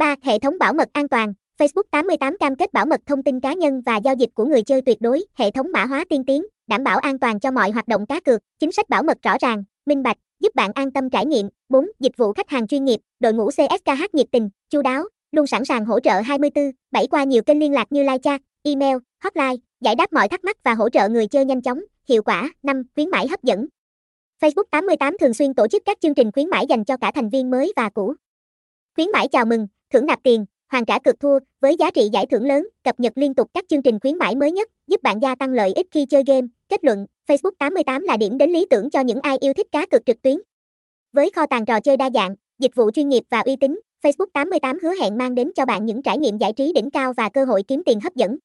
3. Hệ thống bảo mật an toàn. Facebook 88 cam kết bảo mật thông tin cá nhân và giao dịch của người chơi tuyệt đối. Hệ thống mã hóa tiên tiến, đảm bảo an toàn cho mọi hoạt động cá cược. Chính sách bảo mật rõ ràng, minh bạch, giúp bạn an tâm trải nghiệm. 4. Dịch vụ khách hàng chuyên nghiệp. Đội ngũ CSKH nhiệt tình, chu đáo, luôn sẵn sàng hỗ trợ 24/7 qua nhiều kênh liên lạc như live chat, email, hotline, giải đáp mọi thắc mắc và hỗ trợ người chơi nhanh chóng, hiệu quả. 5. Khuyến mãi hấp dẫn. Facebook 88 thường xuyên tổ chức các chương trình khuyến mãi dành cho cả thành viên mới và cũ. Khuyến mãi chào mừng, thưởng nạp tiền, hoàn trả cược thua với giá trị giải thưởng lớn, cập nhật liên tục các chương trình khuyến mãi mới nhất, giúp bạn gia tăng lợi ích khi chơi game. Kết luận, Facebook 88 là điểm đến lý tưởng cho những ai yêu thích cá cược trực tuyến. Với kho tàng trò chơi đa dạng, dịch vụ chuyên nghiệp và uy tín, Facebook 88 hứa hẹn mang đến cho bạn những trải nghiệm giải trí đỉnh cao và cơ hội kiếm tiền hấp dẫn.